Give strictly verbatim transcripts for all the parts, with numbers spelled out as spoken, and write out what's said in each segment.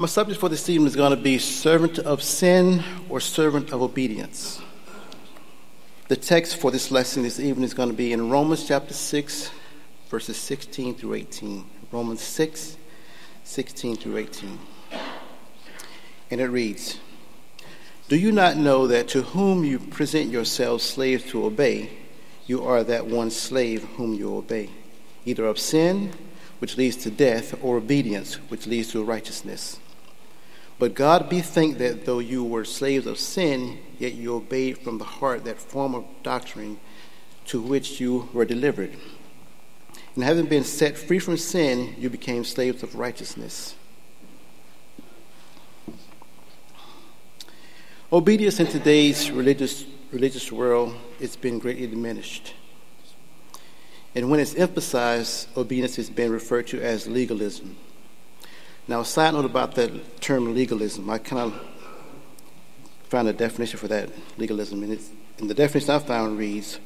My subject for this evening is going to be servant of sin or servant of obedience. The text for this lesson this evening is going to be in Romans chapter six, verses sixteen through eighteen. Romans six, sixteen through eighteen. And it reads, "Do you not know that to whom you present yourselves slaves to obey, you are that one slave whom you obey, either of sin, which leads to death, or obedience, which leads to righteousness? But God bethink that though you were slaves of sin, yet you obeyed from the heart that form of doctrine to which you were delivered. And having been set free from sin, you became slaves of righteousness." Obedience in today's religious religious world has been greatly diminished. And when it's emphasized, obedience has been referred to as legalism. Now, a side note about that term legalism, I kind of found a definition for that, legalism. And, it's, and the definition I found reads,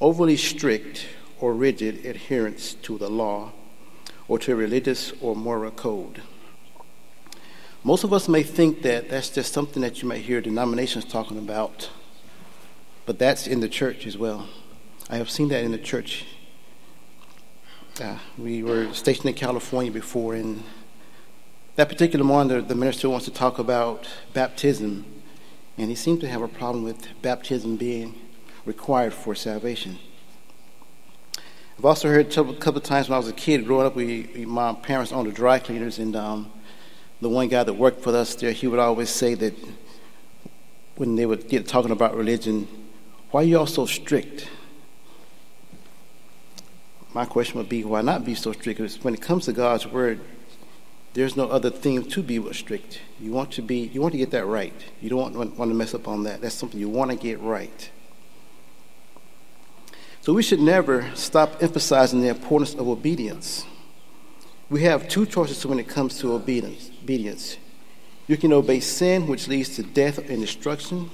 overly strict or rigid adherence to the law or to a religious or moral code. Most of us may think that that's just something that you might hear denominations talking about, but that's in the church as well. I have seen that in the church. Uh, we were stationed in California before, and that particular morning, the minister wants to talk about baptism, and he seemed to have a problem with baptism being required for salvation. I've also heard a couple of times when I was a kid growing up, we, we my parents owned the dry cleaners, and um, the one guy that worked for us there, he would always say that when they would get talking about religion, "Why are you all so strict?" My question would be, why not be so strict? Because when it comes to God's word, there's no other thing to be but strict. You want to be, you want to get that right. You don't want, want to mess up on that. That's something you want to get right. So we should never stop emphasizing the importance of obedience. We have two choices when it comes to obedience. Obedience. You can obey sin, which leads to death and destruction,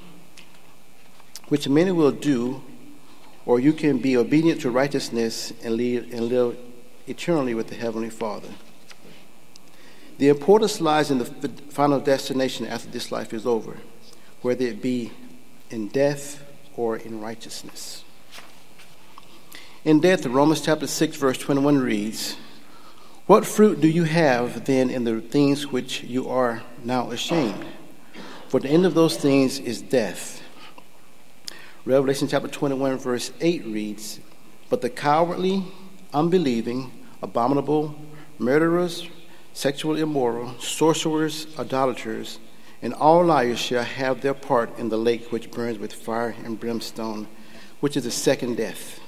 which many will do, or you can be obedient to righteousness and live, and live eternally with the Heavenly Father. The importance lies in the final destination after this life is over, whether it be in death or in righteousness. In death, Romans chapter six, verse twenty-one reads, "What fruit do you have then in the things which you are now ashamed? For the end of those things is death." Revelation chapter twenty-one, verse eight reads, "But the cowardly, unbelieving, abominable, murderers, sexually immoral, sorcerers, idolaters, and all liars shall have their part in the lake which burns with fire and brimstone, which is the second death."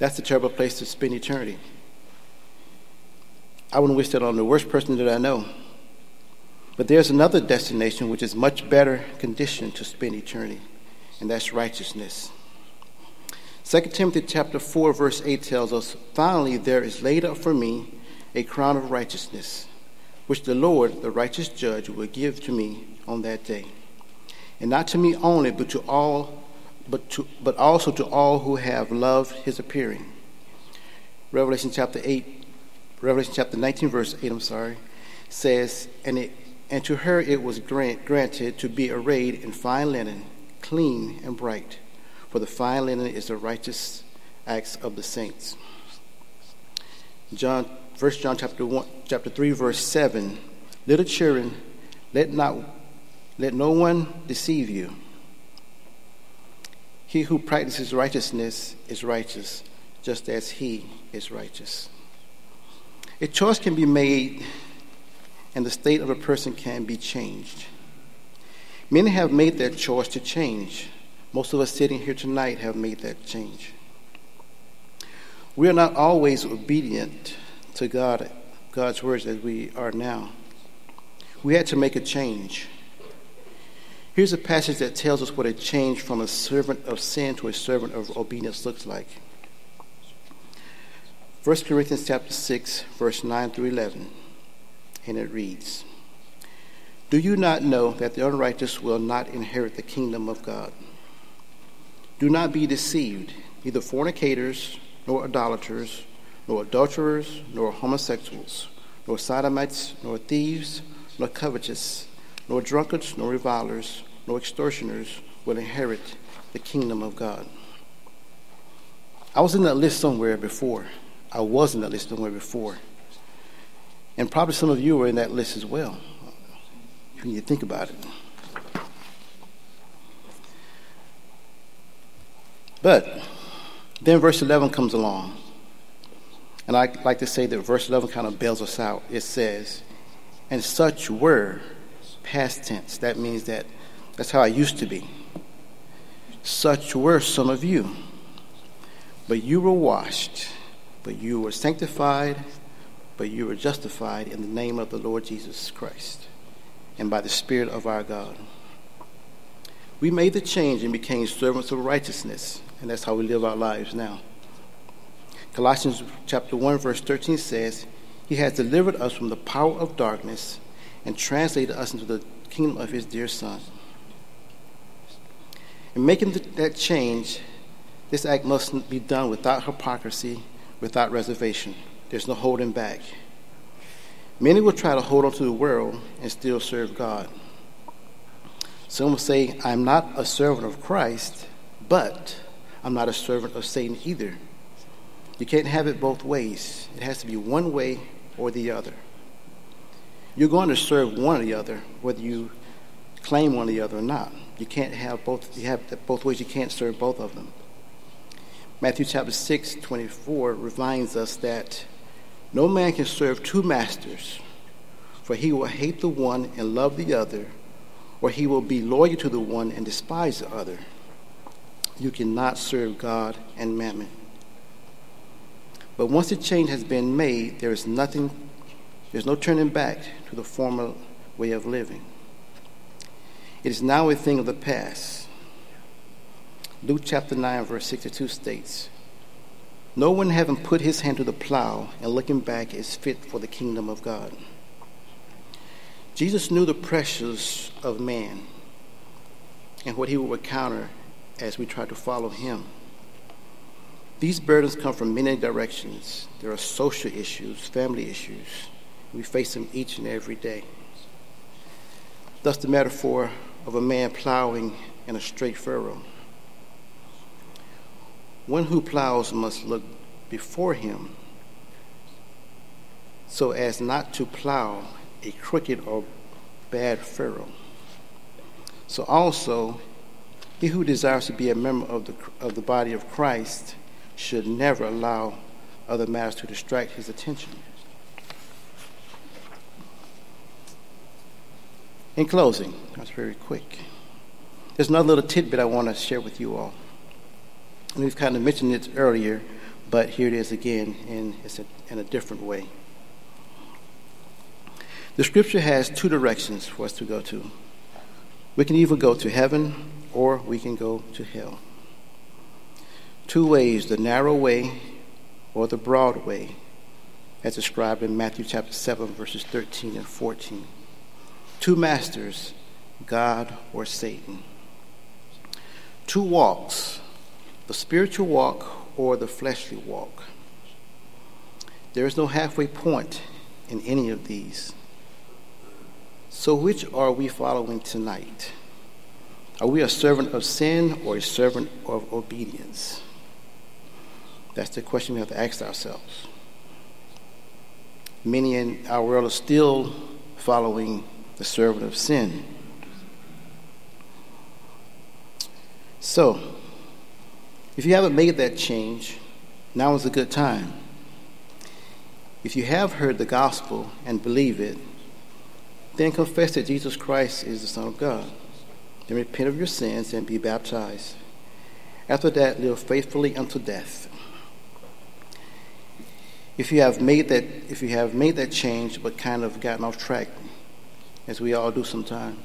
That's a terrible place to spend eternity. I wouldn't wish that on the worst person that I know. But there's another destination which is much better conditioned to spend eternity, and that's righteousness. Second Timothy chapter four, verse eight tells us, "Finally there is laid up for me a crown of righteousness, which the Lord, the righteous judge, will give to me on that day. And not to me only, but to all but to but also to all who have loved his appearing." Revelation chapter eight, Revelation chapter nineteen, verse eight, I'm sorry, says, And it and to her it was grant, granted to be arrayed in fine linen, clean and bright, for the fine linen is the righteous acts of the saints. John First John chapter one, chapter three, verse seven, "Little children, let not let no one deceive you. He who practices righteousness is righteous, just as he is righteous." A choice can be made, and the state of a person can be changed. Many have made that choice to change. Most of us sitting here tonight have made that change. We are not always obedient to God, God's words as we are now. We had to make a change. Here's a passage that tells us what a change from a servant of sin to a servant of obedience looks like. First Corinthians chapter six, verse nine through eleven, and it reads, "Do you not know that the unrighteous will not inherit the kingdom of God? Do not be deceived, neither fornicators, nor idolaters, nor adulterers, nor homosexuals, nor sodomites, nor thieves, nor covetous, nor drunkards, nor revilers, nor extortioners will inherit the kingdom of God. I was in that list somewhere before. I was in that list somewhere before. And probably some of you were in that list as well, when you think about it. But then verse eleven comes along. And I like to say that verse eleven kind of bails us out. It says, and such were, past tense. That means that that's how I used to be. Such were some of you. But you were washed, but you were sanctified, but you were justified in the name of the Lord Jesus Christ and by the Spirit of our God. We made the change and became servants of righteousness, and that's how we live our lives now. Colossians chapter one, verse thirteen says, He has delivered us from the power of darkness and translated us into the kingdom of His dear Son. In making that change, this act must be done without hypocrisy, without reservation. There's no holding back. Many will try to hold on to the world and still serve God. Some will say, I'm not a servant of Christ, but I'm not a servant of Satan either. You can't have it both ways. It has to be one way or the other. You're going to serve one or the other, whether you claim one or the other or not. You can't have both. You have both ways. You can't serve both of them. Matthew chapter six, twenty-four reminds us that no man can serve two masters, for he will hate the one and love the other, or he will be loyal to the one and despise the other. You cannot serve God and mammon. But once the change has been made, there is nothing, there's no turning back to the former way of living. It is now a thing of the past. Luke chapter nine, verse sixty-two states, No one having put his hand to the plow and looking back is fit for the kingdom of God. Jesus knew the pressures of man and what he would encounter as we try to follow him. These burdens come from many directions. There are social issues, family issues. We face them each and every day. Thus the metaphor of a man plowing in a straight furrow. One who plows must look before him so as not to plow a crooked or bad furrow. So also, he who desires to be a member of the of the body of Christ should never allow other matters to distract his attention. In closing, that's very quick. There's another little tidbit I want to share with you all. And we've kind of mentioned it earlier, but here it is again, and it's a, in a different way. The scripture has two directions for us to go to. We can either go to heaven or we can go to hell. Two ways, the narrow way or the broad way, as described in Matthew chapter seven, verses thirteen and fourteen. Two masters, God or Satan. Two walks, the spiritual walk or the fleshly walk. There is no halfway point in any of these. So which are we following tonight? Are we a servant of sin or a servant of obedience? That's the question we have to ask ourselves. Many in our world are still following the servant of sin. So, if you haven't made that change, now is a good time. If you have heard the gospel and believe it, then confess that Jesus Christ is the Son of God. Then repent of your sins and be baptized. After that, live faithfully unto death. If you have made that, if you have made that change but kind of gotten off track, as we all do sometimes,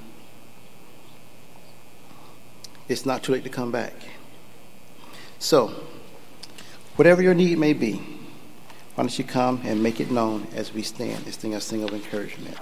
it's not too late to come back. So, whatever your need may be, why don't you come and make it known as we stand. This thing I sing of encouragement.